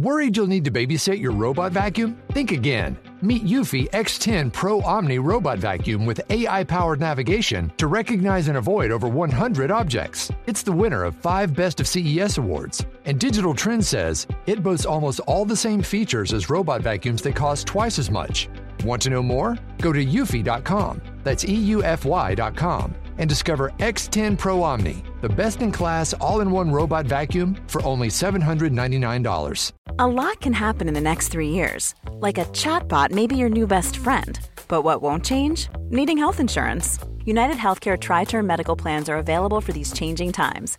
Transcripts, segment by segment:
Worried you'll need to babysit your robot vacuum? Think again. Meet Eufy X10 Pro Omni Robot Vacuum with AI-powered navigation to recognize and avoid over 100 objects. It's the winner of 5 Best of CES awards. And Digital Trends says it boasts almost all the same features as robot vacuums that cost twice as much. Want to know more? Go to eufy.com, that's EUFY.com, and discover X10 Pro Omni, the best-in-class all-in-one robot vacuum for only $799. A lot can happen in the next 3 years. Like a chatbot may be your new best friend. But what won't change? Needing health insurance. UnitedHealthcare Tri-Term Medical Plans are available for these changing times.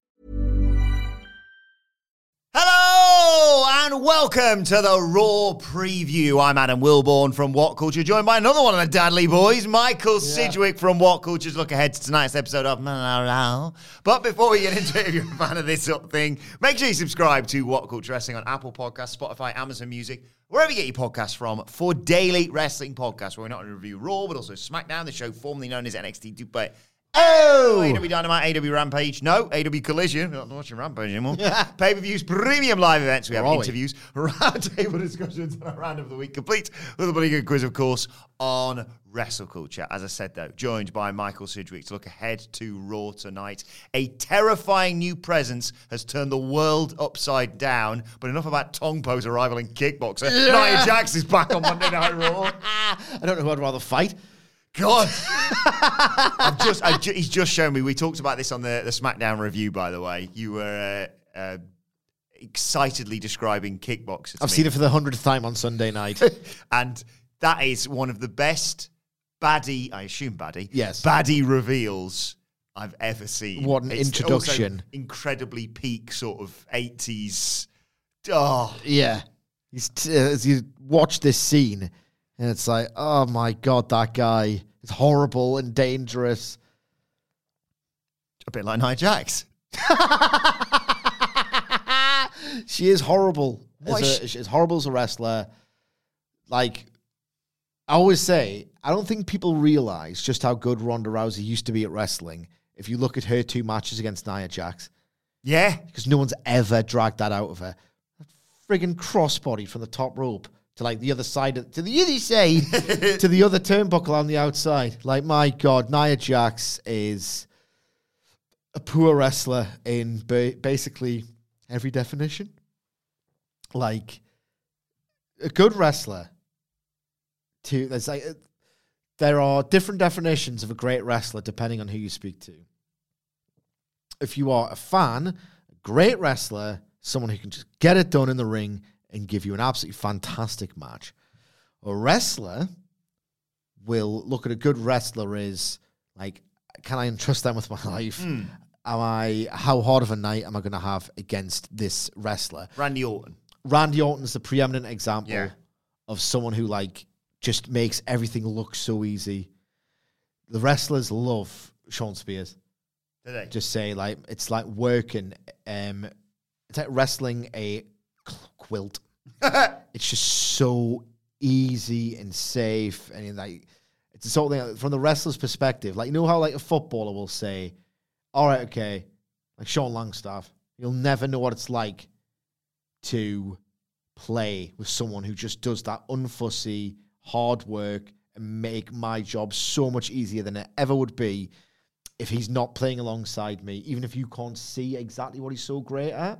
Hello and welcome to the Raw Preview. I'm Adam Wilbourn from WhatCulture, joined by another one of the Dadley boys, Michael Sidgwick from WhatCulture's look ahead to tonight's episode of Raw. But before we get into it, if you're a fan of this sort of thing, make sure you subscribe to WhatCulture Wrestling on Apple Podcasts, Spotify, Amazon Music, wherever you get your podcasts from, for daily wrestling podcasts where we're not only review Raw, but also SmackDown, the show formerly known as NXT 2.0. Oh! AEW Dynamite, AEW Rampage. No, AEW Collision. We're not watching Rampage anymore. Pay-per-views, premium live events. We have interviews, roundtable discussions, and a round of the week complete with a bloody good quiz, of course, on WrestleCulture. As I said, though, joined by Michael Sidgwick to look ahead to Raw tonight. A terrifying new presence has turned the world upside down. But enough about Tongpo's arrival in kickboxer. Nia Jax is back on Monday Night Raw. I don't know who I'd rather fight. God, he's just shown me. We talked about this on the SmackDown review, by the way. You were excitedly describing kickboxers. I've seen it for the 100th time on Sunday night. And that is one of the best baddie reveals I've ever seen. What an introduction. Incredibly peak sort of 80s. Oh. Yeah. As you watch this scene, and it's like, oh my God, that guy is horrible and dangerous. A bit like Nia Jax. She is horrible. She's horrible as a wrestler. Like, I always say, I don't think people realize just how good Ronda Rousey used to be at wrestling if you look at her 2 matches against Nia Jax. Yeah. Because no one's ever dragged that out of her. Friggin' crossbodied from the top rope. To the other side, to the other turnbuckle on the outside. Like, my God, Nia Jax is a poor wrestler in basically every definition. Like, a good wrestler, there are different definitions of a great wrestler depending on who you speak to. If you are a fan, a great wrestler, someone who can just get it done in the ring and give you an absolutely fantastic match. A wrestler will look at a good wrestler as, like, can I entrust them with my life? Mm. How hard of a night am I going to have against this wrestler? Randy Orton. Randy Orton's the preeminent example of someone who, like, just makes everything look so easy. The wrestlers love Sean Spears. Do they? Just say, like, it's like working, it's like wrestling a quilt. It's just so easy and safe, and like it's the sort of thing from the wrestler's perspective. Like, you know how like a footballer will say, "All right, okay," like Sean Langstaff. You'll never know what it's like to play with someone who just does that unfussy hard work and make my job so much easier than it ever would be if he's not playing alongside me, even if you can't see exactly what he's so great at.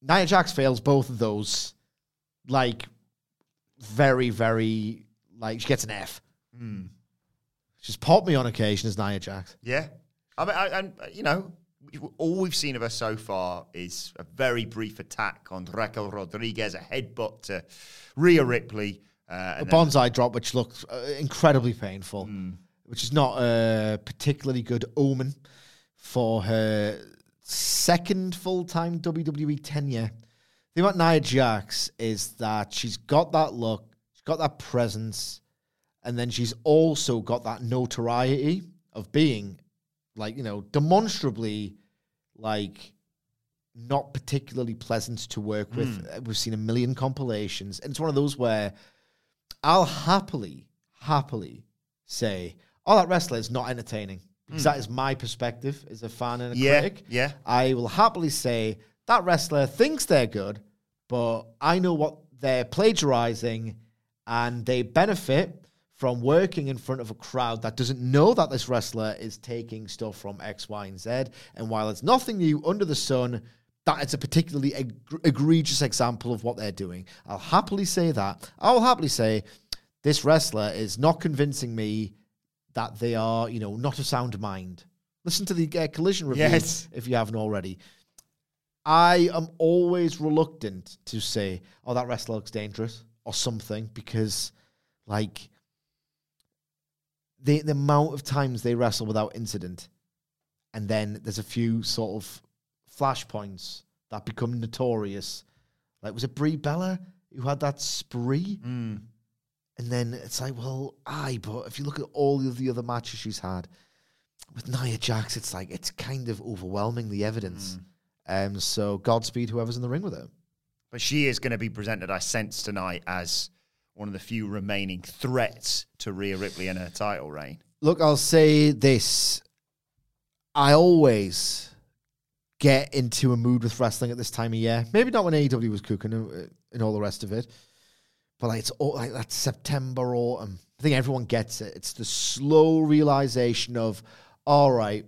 Nia Jax fails both of those, like, very, very, like, she gets an F. Mm. She's popped me on occasion as Nia Jax. Yeah. I mean, you know, all we've seen of her so far is a very brief attack on Raquel Rodriguez, a headbutt to Rhea Ripley. A bonsai drop, which looked incredibly painful, which is not a particularly good omen for her second full-time WWE tenure. The thing about Nia Jax is that she's got that look, she's got that presence, and then she's also got that notoriety of being like, you know, demonstrably, like, not particularly pleasant to work with. We've seen a million compilations. And it's one of those where I'll happily say, oh, that wrestler is not entertaining. Because that is my perspective as a fan and a critic. Yeah. I will happily say that wrestler thinks they're good, but I know what they're plagiarizing, and they benefit from working in front of a crowd that doesn't know that this wrestler is taking stuff from X, Y, and Z. And while it's nothing new under the sun, that it's a particularly egregious example of what they're doing. I'll happily say that. I will happily say this wrestler is not convincing me that they are, you know, not a sound mind. Listen to the Collision review if you haven't already. I am always reluctant to say, oh, that wrestler looks dangerous or something, because, like, the amount of times they wrestle without incident, and then there's a few sort of flashpoints that become notorious. Like, was it Brie Bella who had that spree? And then it's like, well, but if you look at all of the other matches she's had with Nia Jax, it's like, it's kind of overwhelming, the evidence. So Godspeed, whoever's in the ring with her. But she is going to be presented, I sense tonight, as one of the few remaining threats to Rhea Ripley and her title reign. Look, I'll say this. I always get into a mood with wrestling at this time of year. Maybe not when AEW was cooking and all the rest of it. But like, it's all, like, that's September, autumn. I think everyone gets it. It's the slow realization of, all right,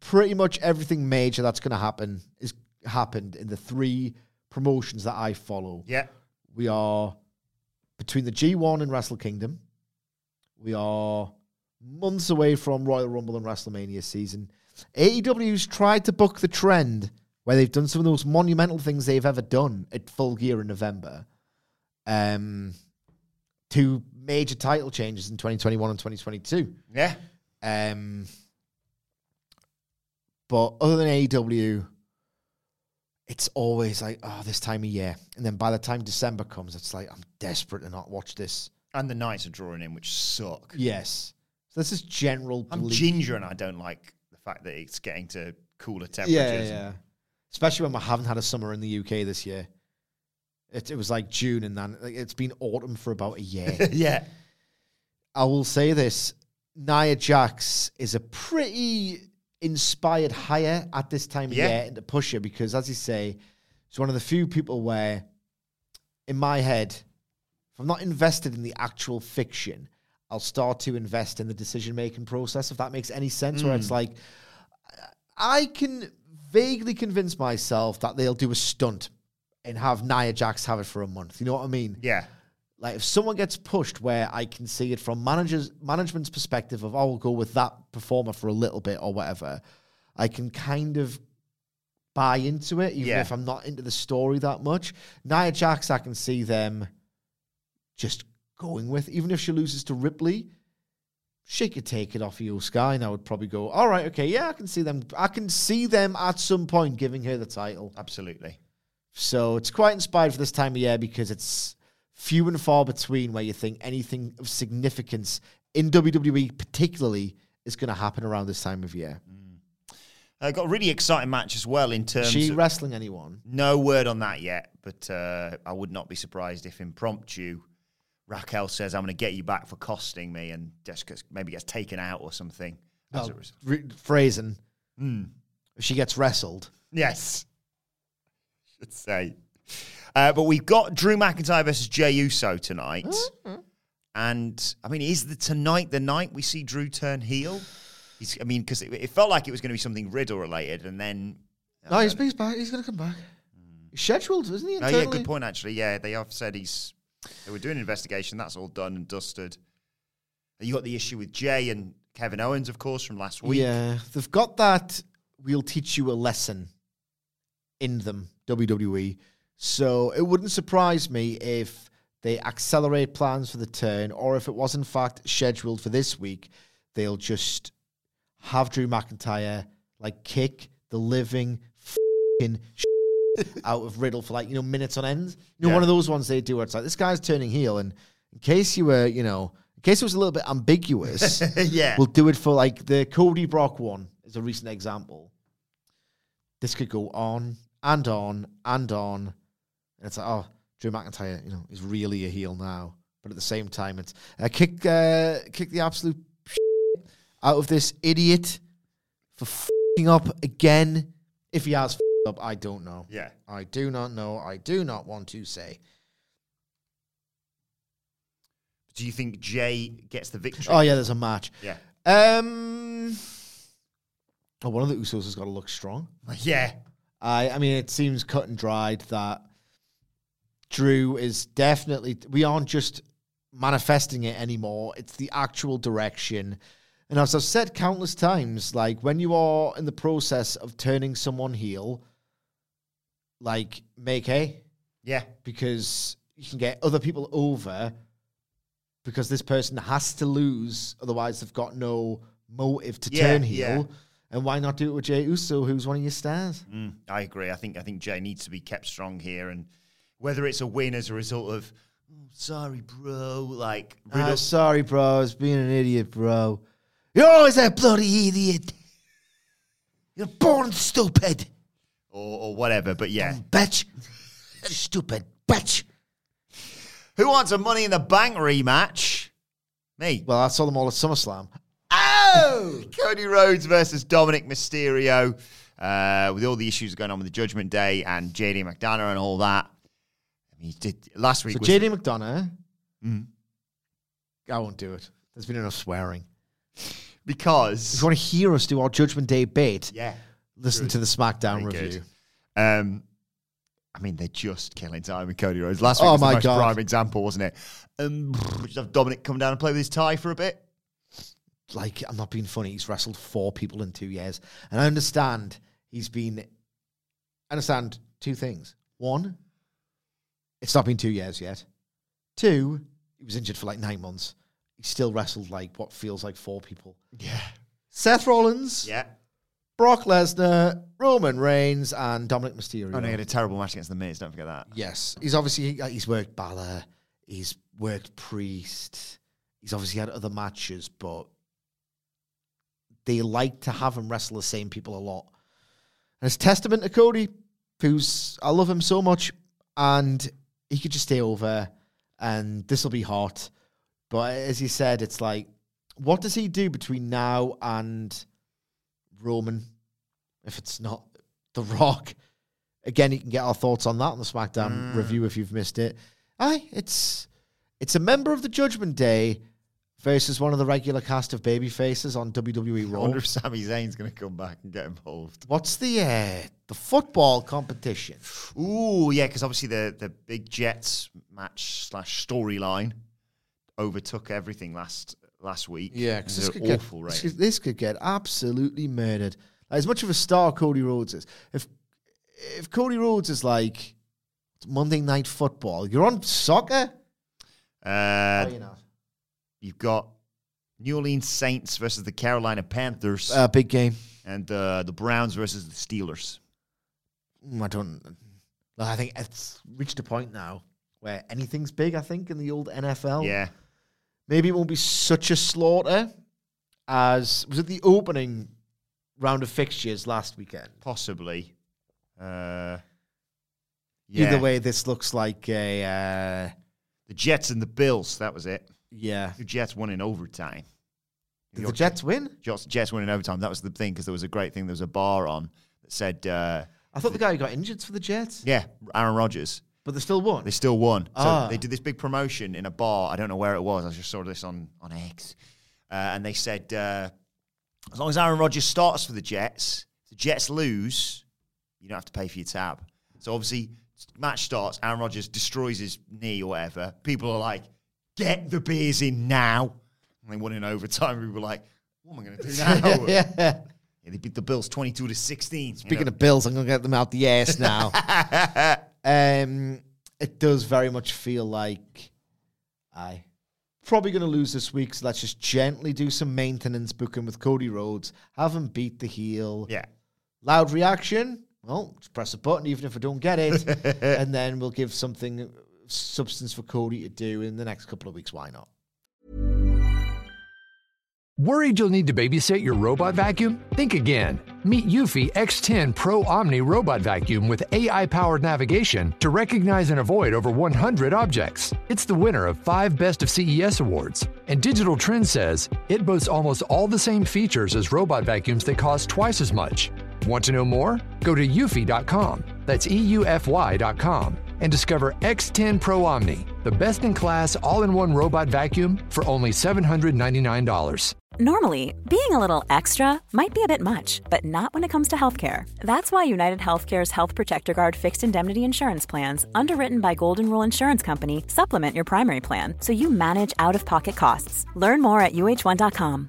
pretty much everything major that's going to happen is happened in the three promotions that I follow. Yeah. We are between the G1 and Wrestle Kingdom. We are months away from Royal Rumble and WrestleMania season. AEW's tried to book the trend where they've done some of the most monumental things they've ever done at Full Gear in November. Two major title changes in 2021 and 2022. Yeah. But other than AEW, it's always like, oh, this time of year. And then by the time December comes, it's like, I'm desperate to not watch this. And the nights are drawing in, which suck. Yes. So this is general belief. I'm ginger and I don't like the fact that it's getting to cooler temperatures. Yeah. Especially when we haven't had a summer in the UK this year. It was like June, and then it's been autumn for about a year. Yeah. I will say this. Nia Jax is a pretty inspired hire at this time of year into push her, because, as you say, it's one of the few people where, in my head, if I'm not invested in the actual fiction, I'll start to invest in the decision-making process, if that makes any sense, where it's like, I can vaguely convince myself that they'll do a stunt and have Nia Jax have it for a month. You know what I mean? Yeah. Like, if someone gets pushed where I can see it from management's perspective of, oh, we'll go with that performer for a little bit or whatever, I can kind of buy into it, even if I'm not into the story that much. Nia Jax, I can see them just going with. Even if she loses to Ripley, she could take it off of Io Sky, and I would probably go, all right, okay, yeah, I can see them. I can see them at some point giving her the title. Absolutely. So it's quite inspired for this time of year, because it's few and far between where you think anything of significance in WWE particularly is going to happen around this time of year. Got a really exciting match as well in terms of... Is she wrestling anyone? No word on that yet, but I would not be surprised if impromptu Raquel says, I'm going to get you back for costing me, and Jessica maybe gets taken out or something. Well, phrasing. If she gets wrestled. Yes. Should say. But we've got Drew McIntyre versus Jey Uso tonight. And, I mean, is tonight the night we see Drew turn heel? Because it felt like it was going to be something Riddle-related, and then... No, he's back. He's going to come back. He's scheduled, isn't he? Internally? Oh, yeah, good point, actually. Yeah, they have said they were doing an investigation. That's all done and dusted. You got the issue with Jey and Kevin Owens, of course, from last week. Yeah, they've got that we'll teach you a lesson in them, WWE. So it wouldn't surprise me if they accelerate plans for the turn, or if it was in fact scheduled for this week, they'll just have Drew McIntyre like kick the living f***ing out of Riddle for, like, you know, minutes on end. You know, one of those ones they do where it's like, this guy's turning heel, and in case you were, you know, in case it was a little bit ambiguous, we'll do it for like the Cody Brock one, as a recent example. This could go on and on and on. And it's like, oh, Drew McIntyre, you know, is really a heel now. But at the same time, it's kick the absolute shit out of this idiot for f***ing up again. If he has f***ed up, I don't know. Yeah. I do not know. I do not want to say. Do you think Jey gets the victory? Oh, yeah, there's a match. Yeah. Oh, one of the Usos has got to look strong. Yeah. I mean, it seems cut and dried that Drew is definitely... We aren't just manifesting it anymore. It's the actual direction. And as I've said countless times, like, when you are in the process of turning someone heel, like, make hay. Yeah. Because you can get other people over... Because this person has to lose, otherwise they've got no motive to turn heel. Yeah. And why not do it with Jey Uso, who's one of your stars? Mm, I agree. I think Jey needs to be kept strong here. And whether it's a win as a result of, oh, sorry, bro, like... Riddle. Sorry, bro, I was being an idiot, bro. You're always that bloody idiot. You're born stupid. Or whatever, but yeah. Dumb bitch. Stupid bitch. Who wants a Money in the Bank rematch? Me. Well, I saw them all at SummerSlam. Oh! Cody Rhodes versus Dominic Mysterio. With all the issues going on with the Judgment Day and JD McDonagh and all that. I mean, last week... So JD McDonagh... Mm. I won't do it. There's been enough swearing. Because... If you want to hear us do our Judgment Day bait, listen to the SmackDown review. Good. I mean, they're just killing time with Cody Rhodes. Last week was the most prime example, wasn't it? Just have Dominic come down and play with his tie for a bit. Like, I'm not being funny. He's wrestled 4 people in 2 years. And I understand I understand 2 things. 1, it's not been 2 years yet. 2, he was injured for like 9 months. He still wrestled like what feels like 4 people. Yeah. Seth Rollins. Yeah. Brock Lesnar, Roman Reigns, and Dominic Mysterio. Oh, no, he had a terrible match against The Miz, don't forget that. Yes. He's obviously, he's worked Balor, he's worked Priest, he's obviously had other matches, but they like to have him wrestle the same people a lot. And it's testament to Cody, I love him so much, and he could just stay over, and this will be hot. But as he said, it's like, what does he do between now and... Roman, if it's not The Rock. Again, you can get our thoughts on that on the SmackDown review if you've missed it. It's a member of the Judgment Day versus one of the regular cast of babyfaces on WWE Raw. I wonder if Sami Zayn's going to come back and get involved. What's the football competition? Ooh, yeah, because obviously the Big Jets match / storyline overtook everything last week. Yeah, because this could get absolutely murdered. Like, as much of a star Cody Rhodes is, if Cody Rhodes is like Monday Night Football, you're on soccer? No, you're not. You've got New Orleans Saints versus the Carolina Panthers. Big game. And the Browns versus the Steelers. I think it's reached a point now where anything's big, I think, in the old NFL. Yeah. Maybe it won't be such a slaughter as... Was it the opening round of fixtures last weekend? Possibly. Yeah. Either way, this looks like a... The Jets and the Bills, that was it. Yeah. The Jets won in overtime. Did the Jets win? Jets won in overtime. That was the thing, because there was a great thing. There was a bar on that said... I thought the guy who got injured for the Jets? Yeah, Aaron Rodgers. But they still won? They still won. So they did this big promotion in a bar. I don't know where it was. I just saw this on X. And they said, as long as Aaron Rodgers starts for the Jets, if the Jets lose, you don't have to pay for your tab. So obviously, match starts, Aaron Rodgers destroys his knee or whatever. People are like, get the beers in now. And they won in overtime. People were like, what am I going to do now? Yeah. They beat the Bills 22-16. Speaking of Bills, I'm going to get them out the ass now. It does very much feel like I probably going to lose this week, so let's just gently do some maintenance booking with Cody Rhodes, have him beat the heel. Yeah. Loud reaction. Well, just press a button, even if I don't get it. And then we'll give something substance for Cody to do in the next couple of weeks. Why not? Worried you'll need to babysit your robot vacuum? Think again. Meet Eufy X10 Pro Omni Robot Vacuum with AI-powered navigation to recognize and avoid over 100 objects. It's the winner of 5 Best of CES awards. And Digital Trends says it boasts almost all the same features as robot vacuums that cost twice as much. Want to know more? Go to eufy.com, that's EUFY.com, and discover X10 Pro Omni, the best-in-class all-in-one robot vacuum for only $799. Normally, being a little extra might be a bit much, but not when it comes to healthcare. That's why UnitedHealthcare's Health Protector Guard fixed indemnity insurance plans, underwritten by Golden Rule Insurance Company, supplement your primary plan so you manage out-of-pocket costs. Learn more at uh1.com.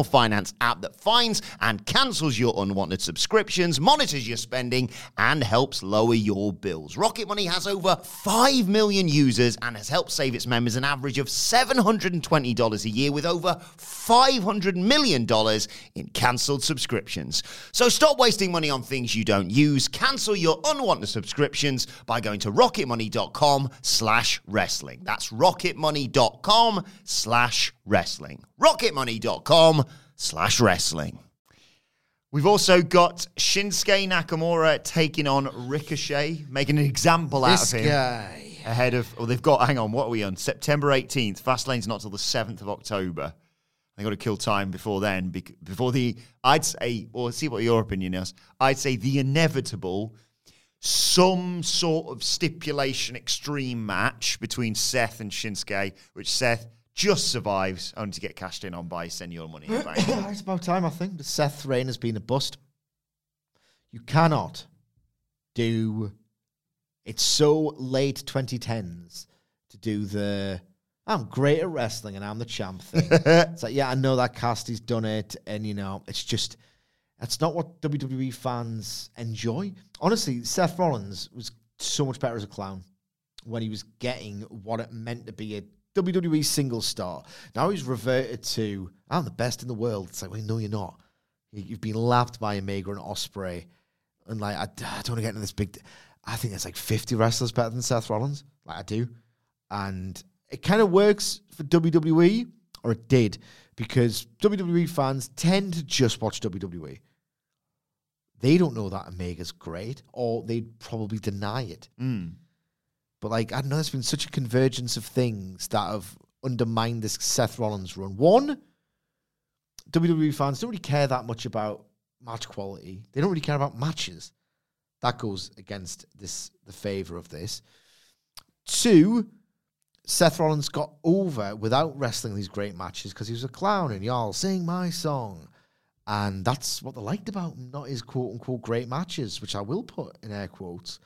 finance app that finds and cancels your unwanted subscriptions, monitors your spending, and helps lower your bills. Rocket Money has over 5 million users and has helped save its members an average of $720 a year, with over $500 million in cancelled subscriptions. So stop wasting money on things you don't use. Cancel your unwanted subscriptions by going to rocketmoney.com/wrestling. That's rocketmoney.com/wrestling. rocketmoney.com/wrestling. We've also got Shinsuke Nakamura taking on Ricochet, making an example out of him. This guy. Ahead of, well, they've got, hang on, what are we on? September 18th. Fastlane's not till the 7th of October. They've got to kill time before then. Before the, I'd say, or see what your opinion is, I'd say the inevitable, some sort of stipulation extreme match between Seth and Shinsuke, which Seth just survives, only to get cashed in on by send your money. It's about time, I think. The Seth reign has been a bust. You cannot do... It's so late 2010s to do the, I'm great at wrestling and I'm the champ thing. It's like, yeah, I know that Cassidy's done it. And, you know, it's just... That's not what WWE fans enjoy. Honestly, Seth Rollins was so much better as a clown when he was getting what it meant to be a WWE single star. Now he's reverted to, I'm the best in the world. It's like, well, no, you're not. You've been lapped by Omega and Ospreay, and like, I don't want to get into this big... I think there's like 50 wrestlers better than Seth Rollins. Like, I do. And it kind of works for WWE, or it did, because WWE fans tend to just watch WWE. They don't know that Omega's great, or they'd probably deny it. Mm. But, like, I don't know, there's been such a convergence of things that have undermined this Seth Rollins run. One, WWE fans don't really care that much about match quality. They don't really care about matches. That goes against this, the favour of this. Two, Seth Rollins got over without wrestling these great matches because he was a clown and y'all sing my song. And that's what they liked about him, not his quote-unquote great matches, which I will put in air quotes.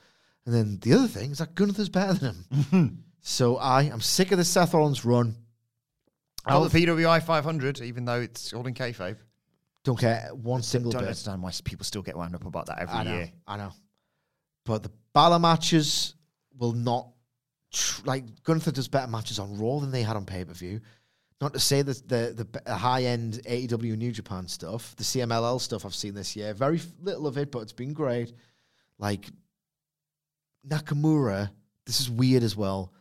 And then the other thing is that Gunther's better than him. Mm-hmm. So I am sick of the Seth Rollins run. Out the PWI 500, even though it's all in kayfabe. Don't care one single bit. I don't understand why people still get wound up about that every year. I know. But the Balor matches will not... Gunther does better matches on Raw than they had on pay-per-view. Not to say that the high-end AEW New Japan stuff, the CMLL stuff I've seen this year, very little of it, but it's been great. Like... Nakamura, this is weird as well.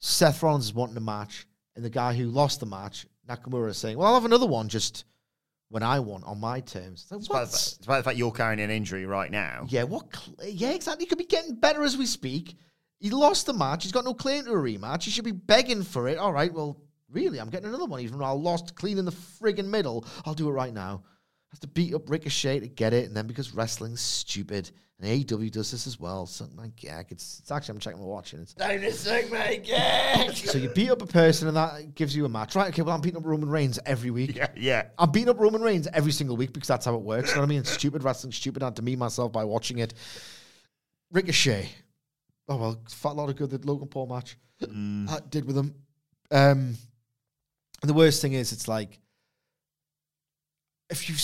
Seth Rollins is wanting a match, and the guy who lost the match, Nakamura, is saying, well, I'll have another one just when I want, on my terms. Like, it's about the fact you're carrying an injury right now. Yeah, yeah, exactly. He could be getting better as we speak. He lost the match. He's got no claim to a rematch. He should be begging for it. All right, well, really, I'm getting another one, even though I lost clean in the friggin' middle. I'll do it right now. I have to beat up Ricochet to get it, and then because wrestling's stupid... And AEW does this as well. So, my gag. It's actually, I'm checking my watch. And it's time to sing my gag. So you beat up a person and that gives you a match. Right, okay, well, I'm beating up Roman Reigns every week. Yeah. I'm beating up Roman Reigns every single week because that's how it works. You know what I mean? It's stupid wrestling, stupid. I had to demean myself by watching it. Ricochet. Oh, well, fat lot of good. The Logan Paul match. I did with him. And the worst thing is, it's like, if you,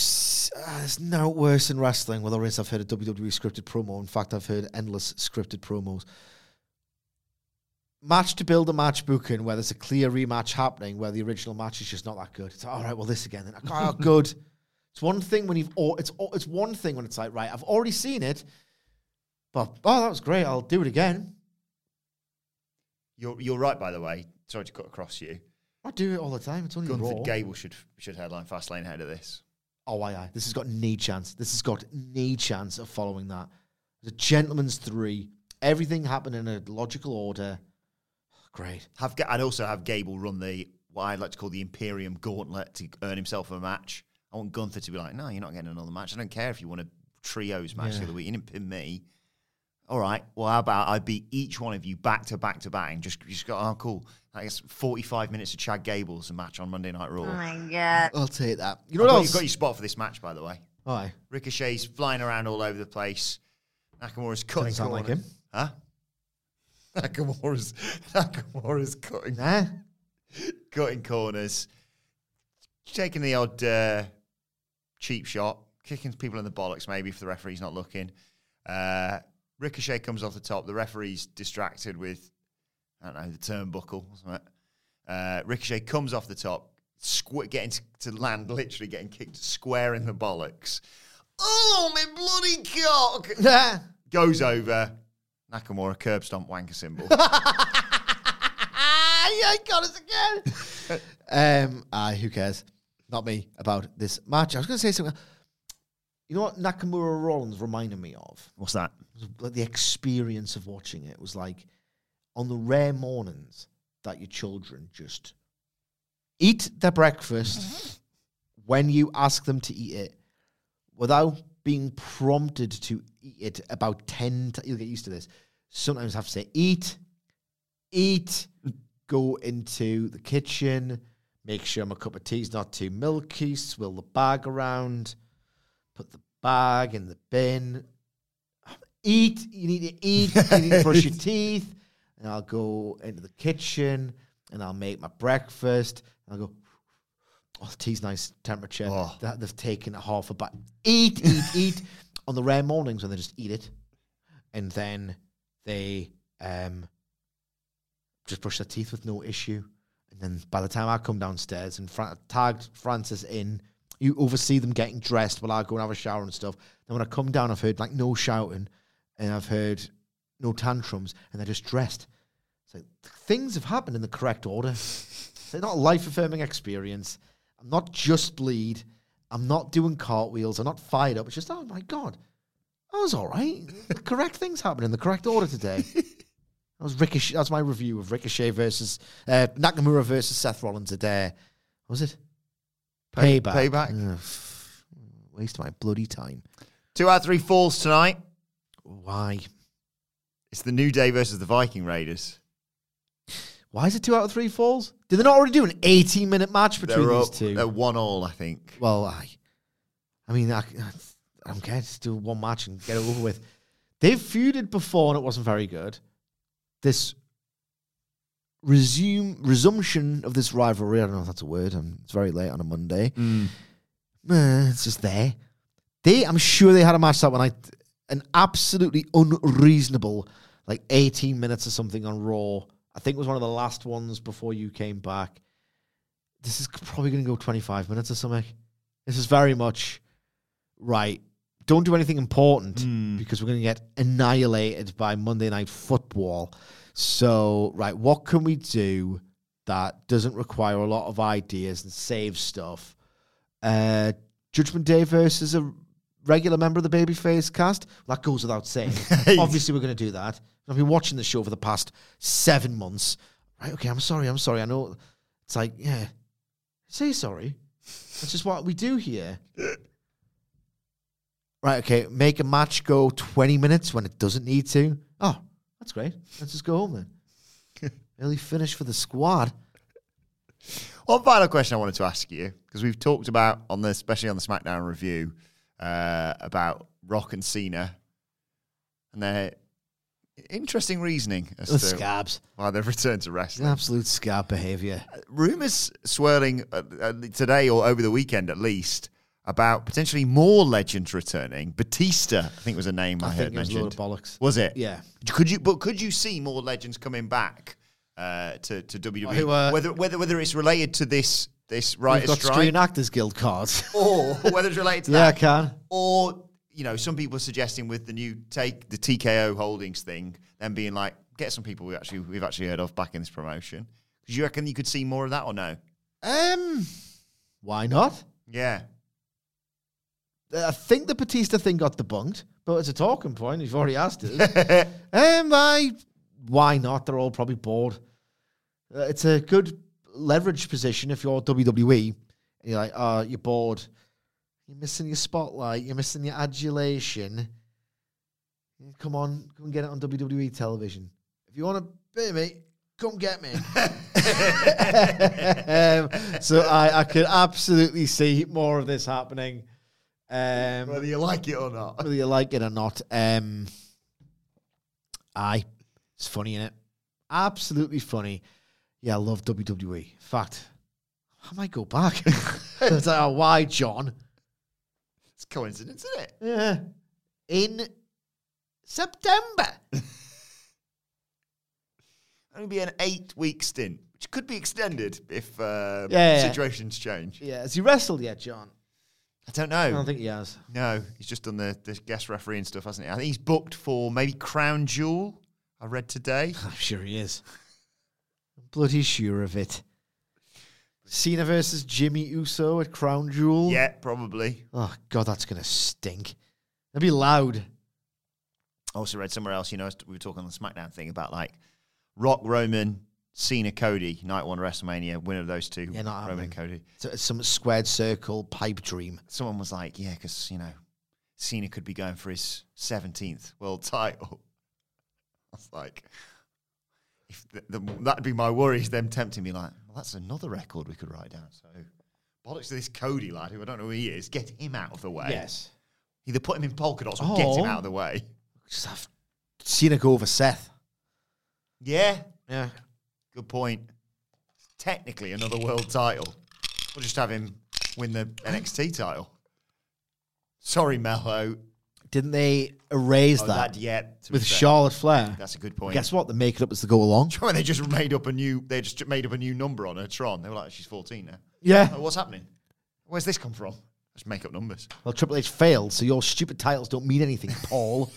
there's no worse in wrestling. Well, there is. I've heard a WWE scripted promo. In fact, I've heard endless scripted promos. Match to build a match booking where there's a clear rematch happening, where the original match is just not that good. It's like, all right, well, this again. Then oh, good. It's one thing when you've, it's one thing when it's like, right, I've already seen it, but oh, that was great. I'll do it again. You're right, by the way. Sorry to cut across you. I do it all the time. It's only Raw. Gunther Gable should headline Fastlane ahead of this. Oh, aye. This has got no chance. This has got no chance of following that. The Gentleman's 3. Everything happened in a logical order. Great. I'd also have Gable run the, what I'd like to call the Imperium Gauntlet to earn himself a match. I want Gunther to be like, no, you're not getting another match. I don't care if you want a trios match the other week. You didn't pin me. All right, well, how about I beat each one of you back to back to back and just go, oh, cool. I guess 45 minutes of Chad Gable's a match on Monday Night Raw. Oh, my God. I'll take that. You know what else? You've got your spot for this match, by the way. All right. Ricochet's flying around all over the place. Nakamura's cutting. Doesn't sound like him. Huh? Nakamura's cutting. Nah. Cutting corners. Taking the odd cheap shot. Kicking people in the bollocks, maybe, if the referee's not looking. Ricochet comes off the top. The referee's distracted with, I don't know, the turnbuckle or something. Ricochet comes off the top, getting to land, literally getting kicked square in the bollocks. Oh, my bloody cock! Goes over. Nakamura, curb stomp, wanker symbol. Yeah, he got us again! Who cares? Not me about this match. I was going to say something. You know what Nakamura Rollins reminded me of? What's that? Like the experience of watching it was like on the rare mornings that your children just eat their breakfast when you ask them to eat it without being prompted to eat it about 10 times. You'll get used to this. Sometimes I have to say, eat, go into the kitchen, make sure my cup of tea's not too milky, swill the bag around. Put the bag in the bin. You need to eat. You need to brush your teeth. And I'll go into the kitchen and I'll make my breakfast. And I'll go, oh, the tea's nice temperature. Oh. They've taken half a bite. Eat. On the rare mornings when they just eat it. And then they just brush their teeth with no issue. And then by the time I come downstairs and tagged Francis in, you oversee them getting dressed while I go and have a shower and stuff. And when I come down, I've heard like no shouting and I've heard no tantrums and they're just dressed. So things have happened in the correct order. They're not a life-affirming experience. I'm not just bleed. I'm not doing cartwheels. I'm not fired up. It's just, oh my God, I was all right. The correct things happened in the correct order today. That's my review of Ricochet versus Nakamura versus Seth Rollins today. Was it? Payback. Waste my bloody time. 2 out of 3 falls tonight. Why? It's the New Day versus the Viking Raiders. Why is it 2 out of 3 falls? Did they not already do an 18-minute match between these two? They're 1-1, I think. Well, I don't care. Just do one match and get it over with. They've feuded before and it wasn't very good. This resumption of this rivalry, I don't know if that's a word, it's very late on a Monday. It's just there. I'm sure they had a match that one night, an absolutely unreasonable, like 18 minutes or something on Raw. I think it was one of the last ones before you came back. This is probably going to go 25 minutes or something. This is very much, right, don't do anything important because we're going to get annihilated by Monday Night Football. So, right, what can we do that doesn't require a lot of ideas and save stuff? Judgment Day versus a regular member of the Babyface cast? That goes without saying. Obviously, we're going to do that. I've been watching the show for the past 7 months. Right, okay, I'm sorry. I know it's like, yeah, say sorry. That's just what we do here. Right, okay, make a match go 20 minutes when it doesn't need to. Oh, that's great. Let's just go home then. Nearly finished for the squad. One final question I wanted to ask you, because we've talked about, especially on the SmackDown review, about Rock and Cena, and their Interesting reasoning as to scabs. Why they've returned to wrestling. Absolute scab behaviour. Rumours swirling today or over the weekend at least about potentially more legends returning. Batista, I think was a name I heard mentioned. Was a load of bollocks. Was it? Yeah. Could you see more legends coming back to WWE? Whether it's related to this writer's strike. We've got Screen Actors Guild cards. Or whether it's related to that. Yeah, I can. Or... You know, some people are suggesting with the new the TKO Holdings thing, then being like, get some people we've actually heard of back in this promotion. Do you reckon you could see more of that or no? Why not? Yeah, I think the Batista thing got debunked, but it's a talking point. You've already asked it. Why not? They're all probably bored. It's a good leverage position if you're WWE. And you're like, oh, you're bored. You're missing your spotlight. You're missing your adulation. Come on, come and get it on WWE television. If you want to bit me, come get me. So I could absolutely see more of this happening. Whether you like it or not. Aye. It's funny, innit? Absolutely funny. Yeah, I love WWE. In fact, I might go back. It's like, oh, why, John? Coincidence, isn't it? Yeah. In September. It'll be an 8-week stint, which could be extended if situations change. Yeah. Has he wrestled yet, John? I don't know. I don't think he has. No, he's just done the guest referee and stuff, hasn't he? I think he's booked for maybe Crown Jewel, I read today. I'm sure he is. I'm bloody sure of it. Cena versus Jimmy Uso at Crown Jewel? Yeah, probably. Oh, God, that's going to stink. That'd be loud. I also read somewhere else, you know, we were talking on the SmackDown thing about, like, Rock, Roman, Cena, Cody, Night 1 WrestleMania, winner of those two, yeah, Roman and Cody. Some squared circle pipe dream. Someone was like, yeah, because, you know, Cena could be going for his 17th world title. I was like... that'd be my worries, them tempting me like, well, that's another record we could write down. So, bollocks to this Cody lad, who I don't know who he is, get him out of the way. Yes. Either put him in polka dots or get him out of the way. Just have Cena go over Seth. Yeah. Yeah. Good point. Technically another world title. We'll just have him win the NXT title. Sorry, Mello. Didn't they erase that? Yeah, with Charlotte Flair. That's a good point. Guess what? They make it up as they go along. They just made up a new number on her Tron. They were like, she's 14 now. Yeah. Like, what's happening? Where's this come from? Just make up numbers. Well, Triple H failed, so your stupid titles don't mean anything, Paul.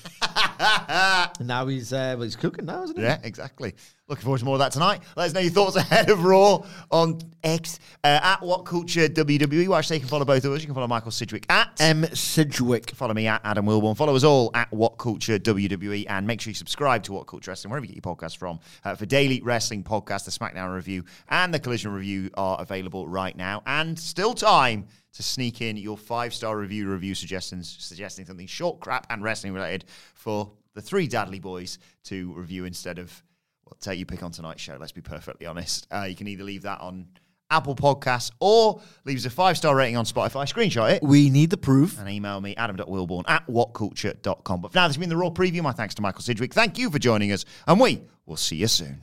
And now he's cooking now, isn't he? Yeah, exactly. Looking forward to more of that tonight. Let us know your thoughts ahead of Raw on X at WhatCulture WWE. Watch, you can follow both of us. You can follow Michael Sidgwick at MSidgwick. Follow me at Adam Wilbourn. Follow us all at WhatCulture WWE, and make sure you subscribe to WhatCulture Wrestling wherever you get your podcasts from. For daily wrestling podcasts, the SmackDown review and the Collision review are available right now, and still time to sneak in your 5-star review suggestions, suggesting something short, crap, and wrestling-related for the three Dadley boys to review instead of, well, take your pick on tonight's show, let's be perfectly honest. You can either leave that on Apple Podcasts or leave us a 5-star rating on Spotify. Screenshot it. We need the proof. And email me, adam.wilbourn@whatculture.com. But for now, this has been the Raw Preview. My thanks to Michael Sidgwick. Thank you for joining us, and we will see you soon.